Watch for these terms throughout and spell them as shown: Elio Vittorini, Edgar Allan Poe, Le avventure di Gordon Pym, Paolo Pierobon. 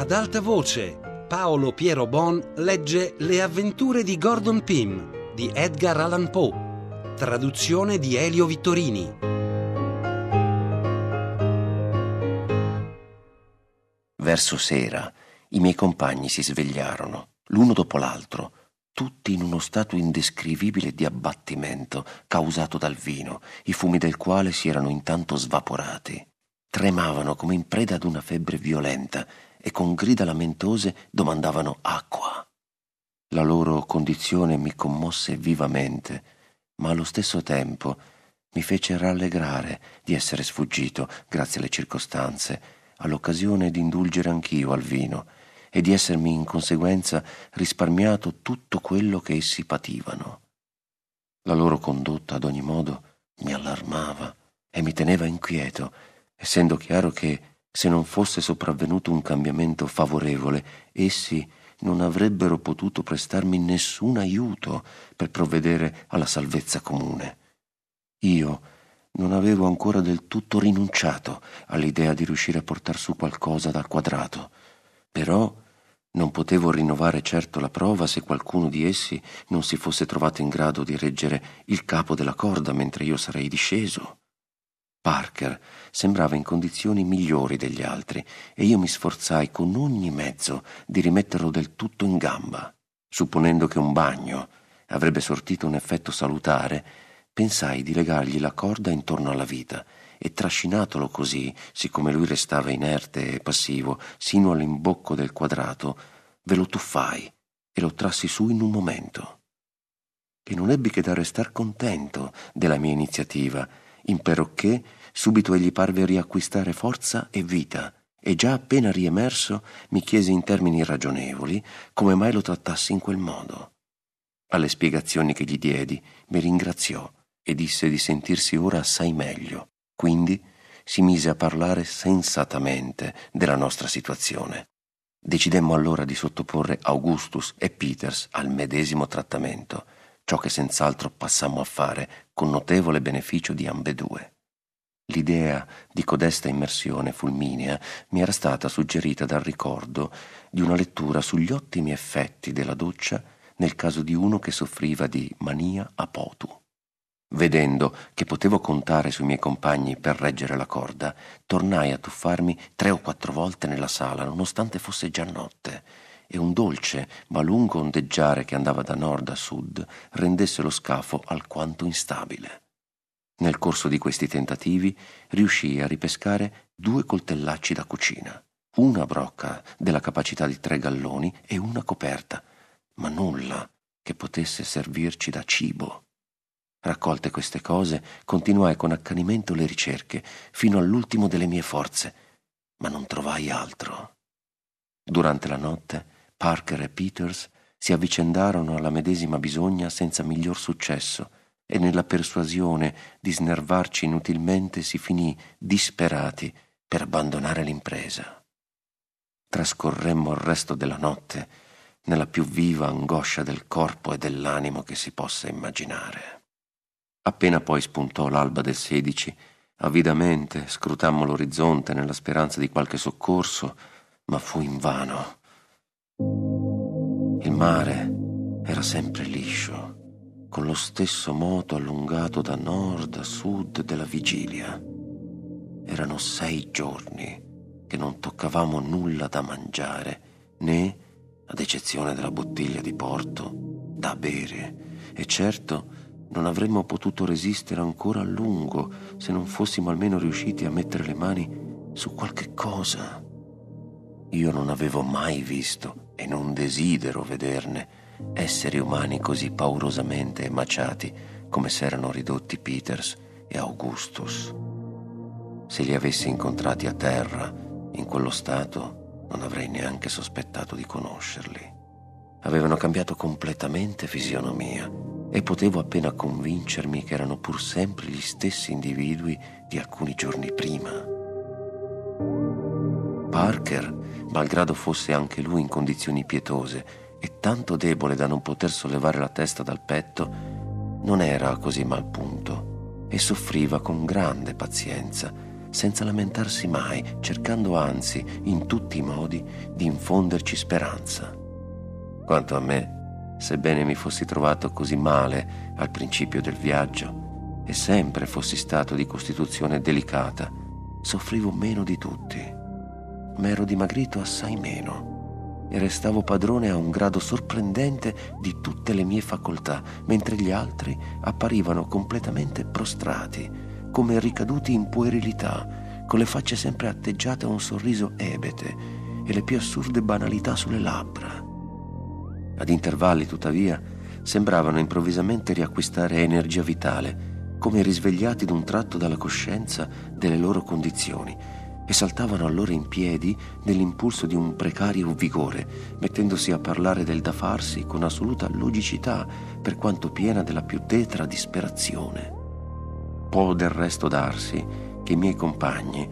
Ad alta voce, Paolo Pierobon legge Le avventure di Gordon Pym di Edgar Allan Poe, traduzione di Elio Vittorini. Verso sera i miei compagni si svegliarono, l'uno dopo l'altro, tutti in uno stato indescrivibile di abbattimento causato dal vino, i fumi del quale si erano intanto svaporati. Tremavano come in preda ad una febbre violenta e con grida lamentose domandavano acqua. La loro condizione mi commosse vivamente, ma allo stesso tempo mi fece rallegrare di essere sfuggito, grazie alle circostanze, all'occasione di indulgere anch'io al vino e di essermi in conseguenza risparmiato tutto quello che essi pativano. La loro condotta ad ogni modo mi allarmava e mi teneva inquieto, essendo chiaro che se non fosse sopravvenuto un cambiamento favorevole, essi non avrebbero potuto prestarmi nessun aiuto per provvedere alla salvezza comune. Io non avevo ancora del tutto rinunciato all'idea di riuscire a portar su qualcosa dal quadrato, però non potevo rinnovare certo la prova se qualcuno di essi non si fosse trovato in grado di reggere il capo della corda mentre io sarei disceso. Parker sembrava in condizioni migliori degli altri e io mi sforzai con ogni mezzo di rimetterlo del tutto in gamba. Supponendo che un bagno avrebbe sortito un effetto salutare, pensai di legargli la corda intorno alla vita e trascinatolo così, siccome lui restava inerte e passivo, sino all'imbocco del quadrato, ve lo tuffai e lo trassi su in un momento. E non ebbi che da restar contento della mia iniziativa, imperocché subito egli parve riacquistare forza e vita, e già appena riemerso mi chiese in termini ragionevoli come mai lo trattassi in quel modo. Alle spiegazioni che gli diedi mi ringraziò e disse di sentirsi ora assai meglio, quindi si mise a parlare sensatamente della nostra situazione. Decidemmo allora di sottoporre Augustus e Peters al medesimo trattamento, ciò che senz'altro passammo a fare con notevole beneficio di ambedue. L'idea di codesta immersione fulminea mi era stata suggerita dal ricordo di una lettura sugli ottimi effetti della doccia nel caso di uno che soffriva di mania a potu. Vedendo che potevo contare sui miei compagni per reggere la corda, tornai a tuffarmi 3 o 4 volte nella sala, nonostante fosse già notte, e un dolce ma lungo ondeggiare che andava da nord a sud rendesse lo scafo alquanto instabile. Nel corso di questi tentativi riuscii a ripescare 2 coltellacci da cucina, una brocca della capacità di 3 galloni e una coperta, ma nulla che potesse servirci da cibo. Raccolte queste cose, continuai con accanimento le ricerche fino all'ultimo delle mie forze, ma non trovai altro. Durante la notte, Parker e Peters si avvicendarono alla medesima bisogna senza miglior successo e nella persuasione di snervarci inutilmente si finì disperati per abbandonare l'impresa. Trascorremmo il resto della notte nella più viva angoscia del corpo e dell'animo che si possa immaginare. Appena poi spuntò l'alba del 16, avidamente scrutammo l'orizzonte nella speranza di qualche soccorso, ma fu invano. Il mare era sempre liscio, con lo stesso moto allungato da nord a sud della vigilia. Erano 6 giorni che non toccavamo nulla da mangiare, né, ad eccezione della bottiglia di porto, da bere, e certo non avremmo potuto resistere ancora a lungo se non fossimo almeno riusciti a mettere le mani su qualche cosa. Io non avevo mai visto, e non desidero vederne, esseri umani così paurosamente emaciati come s'erano ridotti Peters e Augustus. Se li avessi incontrati a terra, in quello stato, non avrei neanche sospettato di conoscerli. Avevano cambiato completamente fisionomia, e potevo appena convincermi che erano pur sempre gli stessi individui di alcuni giorni prima. Parker, malgrado fosse anche lui in condizioni pietose e tanto debole da non poter sollevare la testa dal petto, non era così malpunto e soffriva con grande pazienza, senza lamentarsi mai, cercando anzi, in tutti i modi, di infonderci speranza. Quanto a me, sebbene mi fossi trovato così male al principio del viaggio e sempre fossi stato di costituzione delicata, soffrivo meno di tutti. M'ero dimagrito assai meno e restavo padrone a un grado sorprendente di tutte le mie facoltà, mentre gli altri apparivano completamente prostrati, come ricaduti in puerilità, con le facce sempre atteggiate a un sorriso ebete e le più assurde banalità sulle labbra. Ad intervalli, tuttavia, sembravano improvvisamente riacquistare energia vitale, come risvegliati d'un tratto dalla coscienza delle loro condizioni, e saltavano allora in piedi nell'impulso di un precario vigore, mettendosi a parlare del da farsi con assoluta logicità, per quanto piena della più tetra disperazione. Può del resto darsi che i miei compagni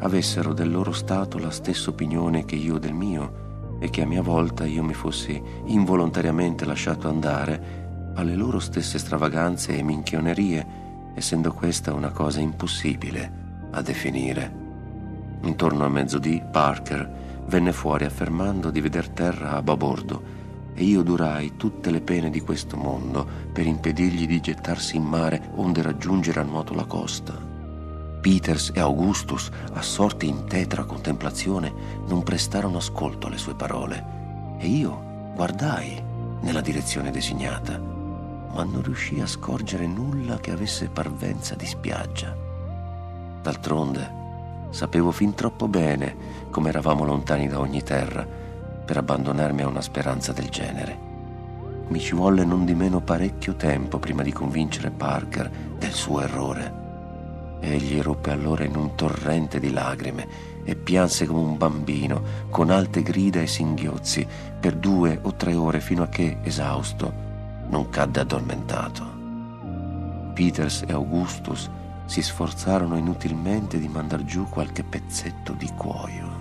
avessero del loro stato la stessa opinione che io del mio, e che a mia volta io mi fossi involontariamente lasciato andare alle loro stesse stravaganze e minchionerie, essendo questa una cosa impossibile a definire. Intorno a mezzodì Parker venne fuori affermando di veder terra a babordo, e io durai tutte le pene di questo mondo per impedirgli di gettarsi in mare onde raggiungere a nuoto la costa. Peters e Augustus, assorti in tetra contemplazione, non prestarono ascolto alle sue parole, e io guardai nella direzione designata, ma non riuscii a scorgere nulla che avesse parvenza di spiaggia. D'altronde sapevo fin troppo bene come eravamo lontani da ogni terra per abbandonarmi a una speranza del genere. Mi ci volle nondimeno parecchio tempo prima di convincere Parker del suo errore. Egli ruppe allora in un torrente di lagrime e pianse come un bambino, con alte grida e singhiozzi, per 2 o 3 ore, fino a che, esausto, non cadde addormentato. Peters e Augustus si sforzarono inutilmente di mandar giù qualche pezzetto di cuoio.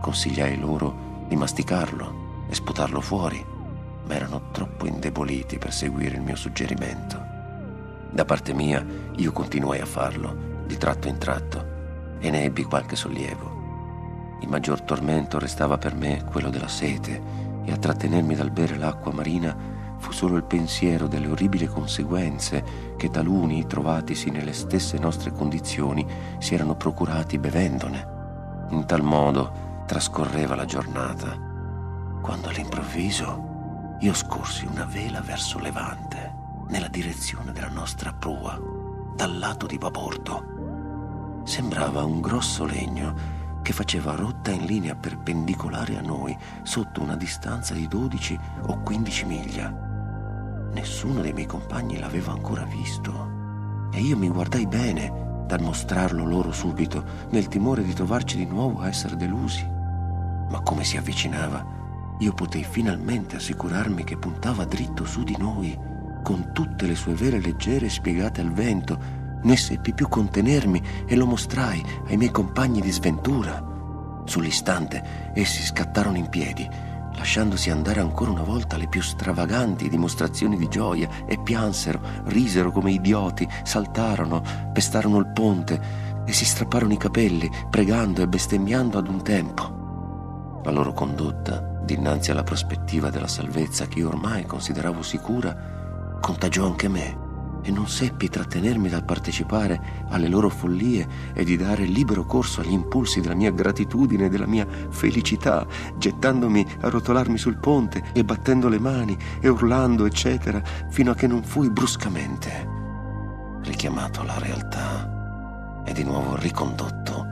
Consigliai loro di masticarlo e sputarlo fuori, ma erano troppo indeboliti per seguire il mio suggerimento. Da parte mia io continuai a farlo di tratto in tratto e ne ebbi qualche sollievo. Il maggior tormento restava per me quello della sete, e a trattenermi dal bere l'acqua marina fu solo il pensiero delle orribili conseguenze che taluni, trovatisi nelle stesse nostre condizioni, si erano procurati bevendone. In tal modo trascorreva la giornata, quando all'improvviso io scorsi una vela verso levante, nella direzione della nostra prua, dal lato di babordo. Sembrava un grosso legno che faceva rotta in linea perpendicolare a noi, sotto una distanza di 12 o 15 miglia. Nessuno dei miei compagni l'aveva ancora visto, e io mi guardai bene dal mostrarlo loro subito, nel timore di trovarci di nuovo a essere delusi. Ma come si avvicinava, io potei finalmente assicurarmi che puntava dritto su di noi, con tutte le sue vele leggere spiegate al vento. Ne seppi più contenermi e lo mostrai ai miei compagni di sventura. Sull'istante essi scattarono in piedi, lasciandosi andare ancora una volta alle più stravaganti dimostrazioni di gioia, e piansero, risero come idioti, saltarono, pestarono il ponte e si strapparono i capelli, pregando e bestemmiando ad un tempo. La loro condotta, dinanzi alla prospettiva della salvezza che io ormai consideravo sicura, contagiò anche me, e non seppi trattenermi dal partecipare alle loro follie e di dare libero corso agli impulsi della mia gratitudine e della mia felicità, gettandomi a rotolarmi sul ponte e battendo le mani e urlando eccetera, fino a che non fui bruscamente richiamato alla realtà e di nuovo ricondotto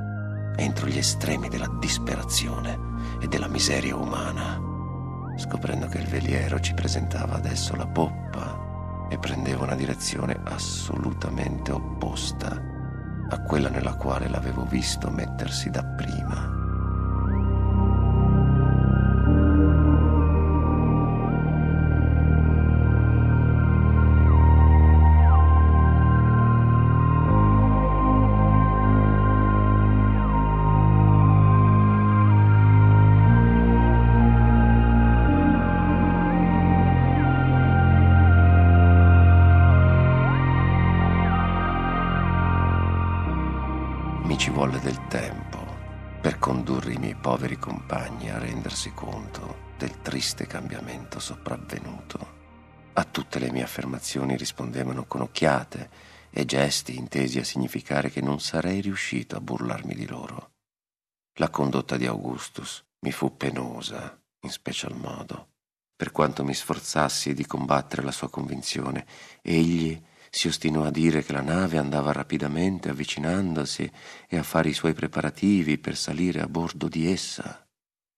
entro gli estremi della disperazione e della miseria umana, scoprendo che il veliero ci presentava adesso la poppa e prendeva una direzione assolutamente opposta a quella nella quale l'avevo visto mettersi dapprima. Mi Mi ci volle del tempo per condurre i miei poveri compagni a rendersi conto del triste cambiamento sopravvenuto. A tutte le mie affermazioni rispondevano con occhiate e gesti intesi a significare che non sarei riuscito a burlarmi di loro. La condotta di Augustus mi fu penosa, in special modo. Per quanto mi sforzassi di combattere la sua convinzione, egli si ostinò a dire che la nave andava rapidamente avvicinandosi e a fare i suoi preparativi per salire a bordo di essa.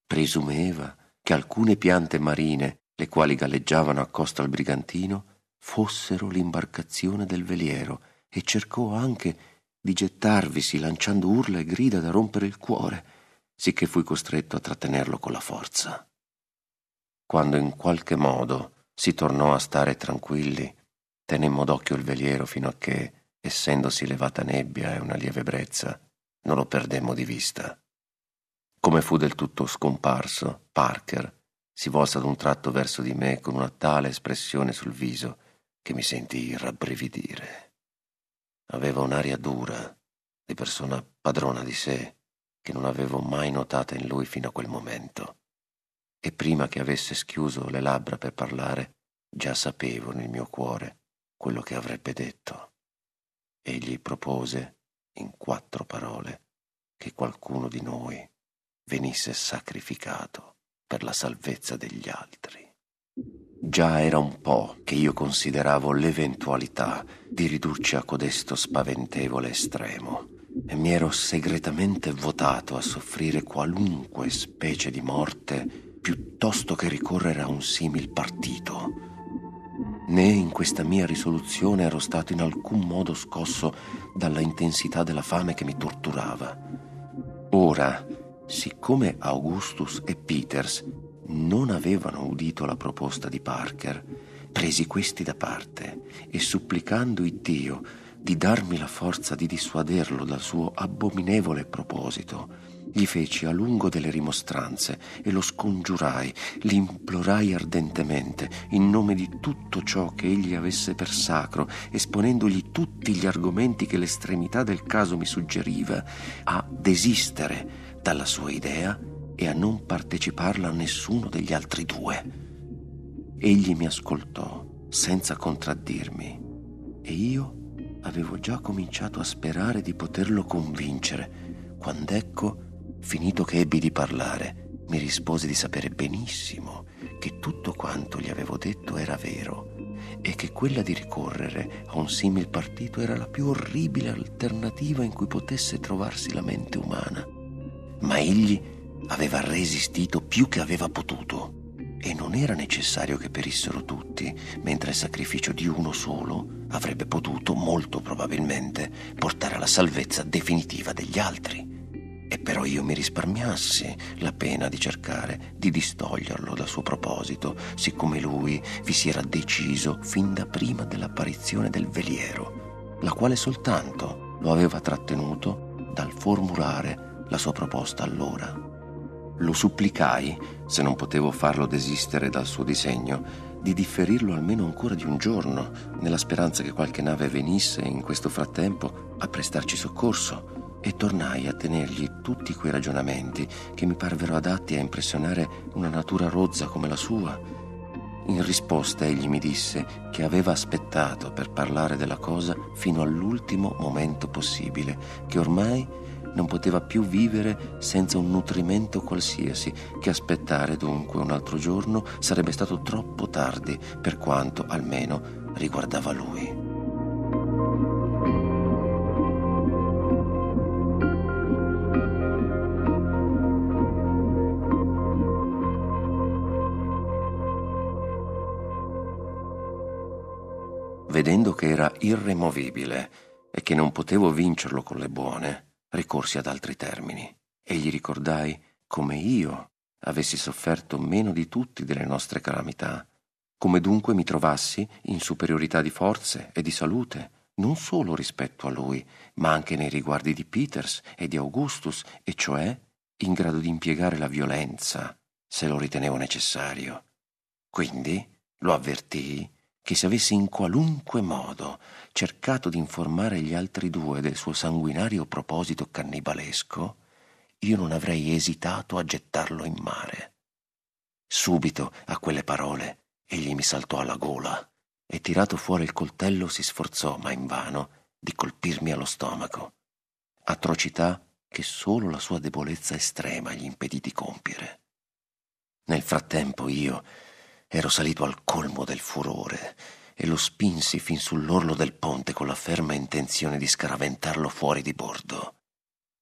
Presumeva che alcune piante marine, le quali galleggiavano accosto al brigantino, fossero l'imbarcazione del veliero, e cercò anche di gettarvisi lanciando urla e grida da rompere il cuore, sicché fui costretto a trattenerlo con la forza. Quando in qualche modo si tornò a stare tranquilli, tenemmo d'occhio il veliero fino a che, essendosi levata nebbia e una lieve brezza, non lo perdemmo di vista. Come fu del tutto scomparso, Parker si volse ad un tratto verso di me con una tale espressione sul viso che mi sentii rabbrividire. Aveva un'aria dura, di persona padrona di sé, che non avevo mai notata in lui fino a quel momento. E prima che avesse schiuso le labbra per parlare, già sapevo nel mio cuore quello che avrebbe detto. Egli propose, in 4 parole, che qualcuno di noi venisse sacrificato per la salvezza degli altri. Già era un po' che io consideravo l'eventualità di ridurci a codesto spaventevole estremo, e mi ero segretamente votato a soffrire qualunque specie di morte piuttosto che ricorrere a un simil partito. Né in questa mia risoluzione ero stato in alcun modo scosso dalla intensità della fame che mi torturava. Ora, siccome Augustus e Peters non avevano udito la proposta di Parker, presi questi da parte e, supplicando Iddio di darmi la forza di dissuaderlo dal suo abominevole proposito, gli feci a lungo delle rimostranze e lo scongiurai, l'implorai ardentemente in nome di tutto ciò che egli avesse per sacro, esponendogli tutti gli argomenti che l'estremità del caso mi suggeriva, a desistere dalla sua idea e a non parteciparla a nessuno degli altri 2. Egli mi ascoltò senza contraddirmi, e io avevo già cominciato a sperare di poterlo convincere, quando ecco, finito che ebbi di parlare, mi rispose di sapere benissimo che tutto quanto gli avevo detto era vero e che quella di ricorrere a un simil partito era la più orribile alternativa in cui potesse trovarsi la mente umana. Ma egli aveva resistito più che aveva potuto, e non era necessario che perissero tutti, mentre il sacrificio di uno solo avrebbe potuto, molto probabilmente, portare alla salvezza definitiva degli altri. E però io mi risparmiassi la pena di cercare di distoglierlo dal suo proposito, siccome lui vi si era deciso fin da prima dell'apparizione del veliero, la quale soltanto lo aveva trattenuto dal formulare la sua proposta allora. Lo supplicai, se non potevo farlo desistere dal suo disegno, di differirlo almeno ancora di un giorno, nella speranza che qualche nave venisse in questo frattempo a prestarci soccorso, e tornai a tenergli tutti quei ragionamenti che mi parvero adatti a impressionare una natura rozza come la sua. In risposta egli mi disse che aveva aspettato per parlare della cosa fino all'ultimo momento possibile, che ormai non poteva più vivere senza un nutrimento qualsiasi, che aspettare dunque un altro giorno sarebbe stato troppo tardi per quanto almeno riguardava lui. Vedendo che era irremovibile e che non potevo vincerlo con le buone, ricorsi ad altri termini, e gli ricordai come io avessi sofferto meno di tutti delle nostre calamità, come dunque mi trovassi in superiorità di forze e di salute, non solo rispetto a lui, ma anche nei riguardi di Peters e di Augustus, e cioè in grado di impiegare la violenza, se lo ritenevo necessario. Quindi lo avvertii che se avesse in qualunque modo cercato di informare gli altri due del suo sanguinario proposito cannibalesco, io non avrei esitato a gettarlo in mare. Subito, a quelle parole, egli mi saltò alla gola e, tirato fuori il coltello, si sforzò, ma invano, di colpirmi allo stomaco. Atrocità che solo la sua debolezza estrema gli impedì di compiere. Nel frattempo io ero salito al colmo del furore e lo spinsi fin sull'orlo del ponte con la ferma intenzione di scaraventarlo fuori di bordo.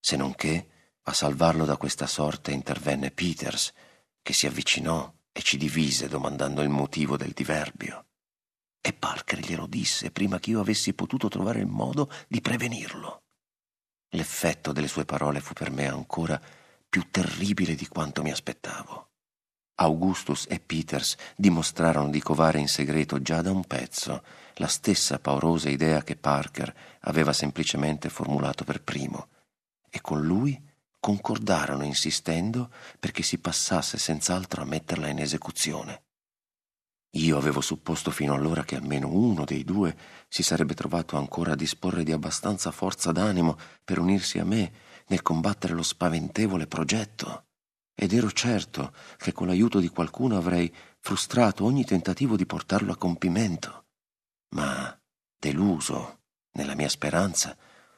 Se non che a salvarlo da questa sorte intervenne Peters, che si avvicinò e ci divise domandando il motivo del diverbio. E Parker glielo disse prima che io avessi potuto trovare il modo di prevenirlo. L'effetto delle sue parole fu per me ancora più terribile di quanto mi aspettavo. Augustus e Peters dimostrarono di covare in segreto già da un pezzo la stessa paurosa idea che Parker aveva semplicemente formulato per primo, e con lui concordarono insistendo perché si passasse senz'altro a metterla in esecuzione. Io avevo supposto fino allora che almeno uno dei due si sarebbe trovato ancora a disporre di abbastanza forza d'animo per unirsi a me nel combattere lo spaventevole progetto, ed ero certo che con l'aiuto di qualcuno avrei frustrato ogni tentativo di portarlo a compimento. Ma, deluso nella mia speranza,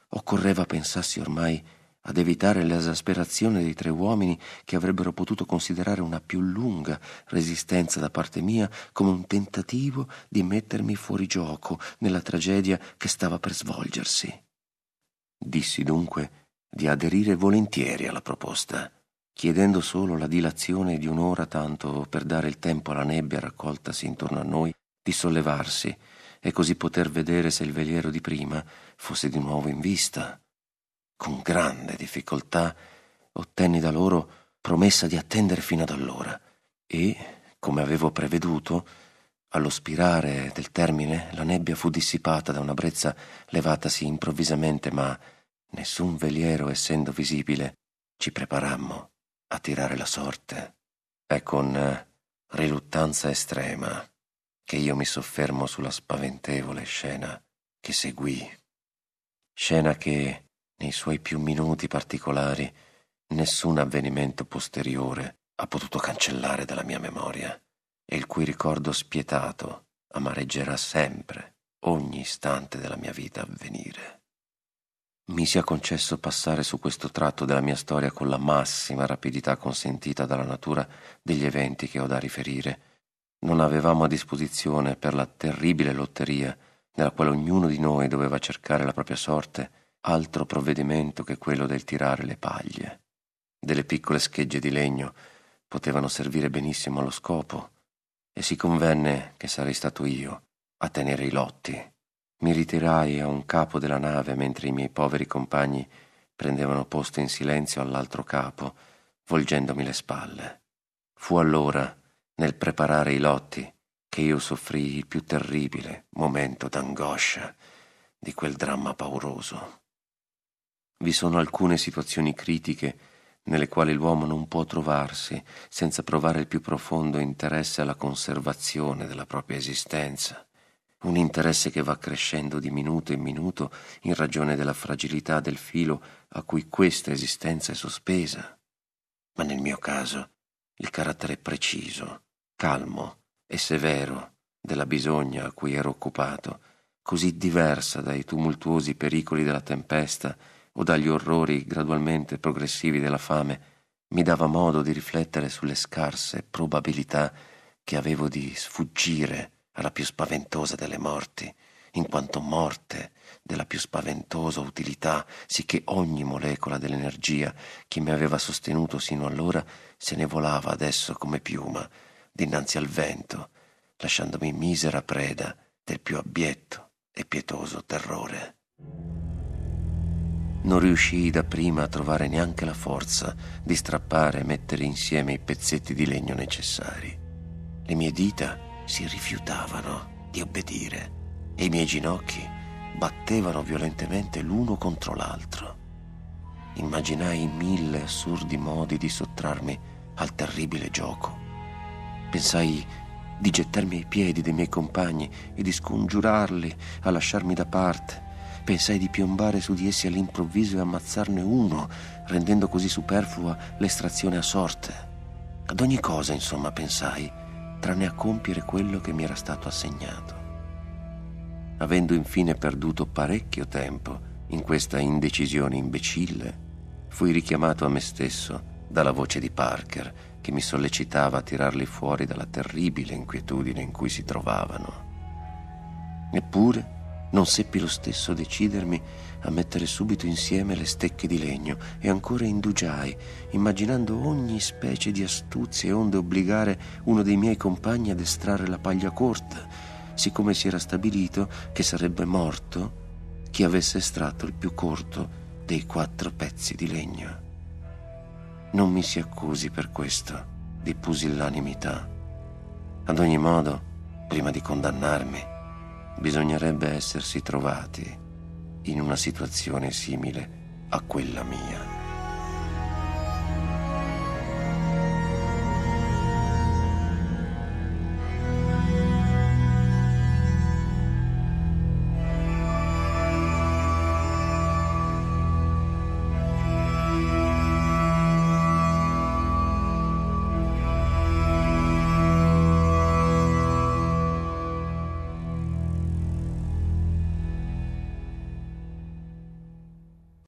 occorreva pensassi ormai ad evitare l'esasperazione dei tre uomini che avrebbero potuto considerare una più lunga resistenza da parte mia come un tentativo di mettermi fuori gioco nella tragedia che stava per svolgersi. Dissi dunque di aderire volentieri alla proposta, chiedendo solo la dilazione di un'ora tanto per dare il tempo alla nebbia raccoltasi intorno a noi di sollevarsi e così poter vedere se il veliero di prima fosse di nuovo in vista. Con grande difficoltà ottenni da loro promessa di attendere fino ad allora e, come avevo preveduto, allo spirare del termine la nebbia fu dissipata da una brezza levatasi improvvisamente, ma nessun veliero essendo visibile ci preparammo a tirare la sorte. È con riluttanza estrema che io mi soffermo sulla spaventevole scena che seguì. Scena che, nei suoi più minuti particolari, nessun avvenimento posteriore ha potuto cancellare dalla mia memoria, e il cui ricordo spietato amareggerà sempre ogni istante della mia vita a venire. Mi sia concesso passare su questo tratto della mia storia con la massima rapidità consentita dalla natura degli eventi che ho da riferire. Non avevamo a disposizione, per la terribile lotteria nella quale ognuno di noi doveva cercare la propria sorte, altro provvedimento che quello del tirare le paglie. Delle piccole schegge di legno potevano servire benissimo allo scopo, e si convenne che sarei stato io a tenere i lotti. Mi ritirai a un capo della nave mentre i miei poveri compagni prendevano posto in silenzio all'altro capo, volgendomi le spalle. Fu allora, nel preparare i lotti, che io soffrii il più terribile momento d'angoscia di quel dramma pauroso. Vi sono alcune situazioni critiche nelle quali l'uomo non può trovarsi senza provare il più profondo interesse alla conservazione della propria esistenza, un interesse che va crescendo di minuto in minuto in ragione della fragilità del filo a cui questa esistenza è sospesa. Ma nel mio caso il carattere preciso, calmo e severo della bisogna a cui ero occupato, così diversa dai tumultuosi pericoli della tempesta o dagli orrori gradualmente progressivi della fame, mi dava modo di riflettere sulle scarse probabilità che avevo di sfuggire alla più spaventosa delle morti, in quanto morte della più spaventosa utilità, sicché ogni molecola dell'energia che mi aveva sostenuto sino allora se ne volava adesso come piuma dinanzi al vento, lasciandomi misera preda del più abietto e pietoso terrore. Non riuscii dapprima a trovare neanche la forza di strappare e mettere insieme i pezzetti di legno necessari. Le mie dita si rifiutavano di obbedire e i miei ginocchi battevano violentemente l'uno contro l'altro. Immaginai mille assurdi modi di sottrarmi al terribile gioco. Pensai di gettarmi ai piedi dei miei compagni e di scongiurarli a lasciarmi da parte. Pensai di piombare su di essi all'improvviso e ammazzarne uno, rendendo così superflua l'estrazione a sorte. Ad ogni cosa, insomma, pensai, tranne a compiere quello che mi era stato assegnato. Avendo infine perduto parecchio tempo in questa indecisione imbecille, fui richiamato a me stesso dalla voce di Parker, che mi sollecitava a tirarli fuori dalla terribile inquietudine in cui si trovavano. Eppure non seppi lo stesso decidermi a mettere subito insieme le stecche di legno e ancora indugiai, immaginando ogni specie di astuzie onde obbligare uno dei miei compagni ad estrarre la paglia corta, siccome si era stabilito che sarebbe morto chi avesse estratto il più corto dei 4 pezzi di legno. Non mi si accusi per questo di pusillanimità. Ad ogni modo, prima di condannarmi, bisognerebbe essersi trovati in una situazione simile a quella mia.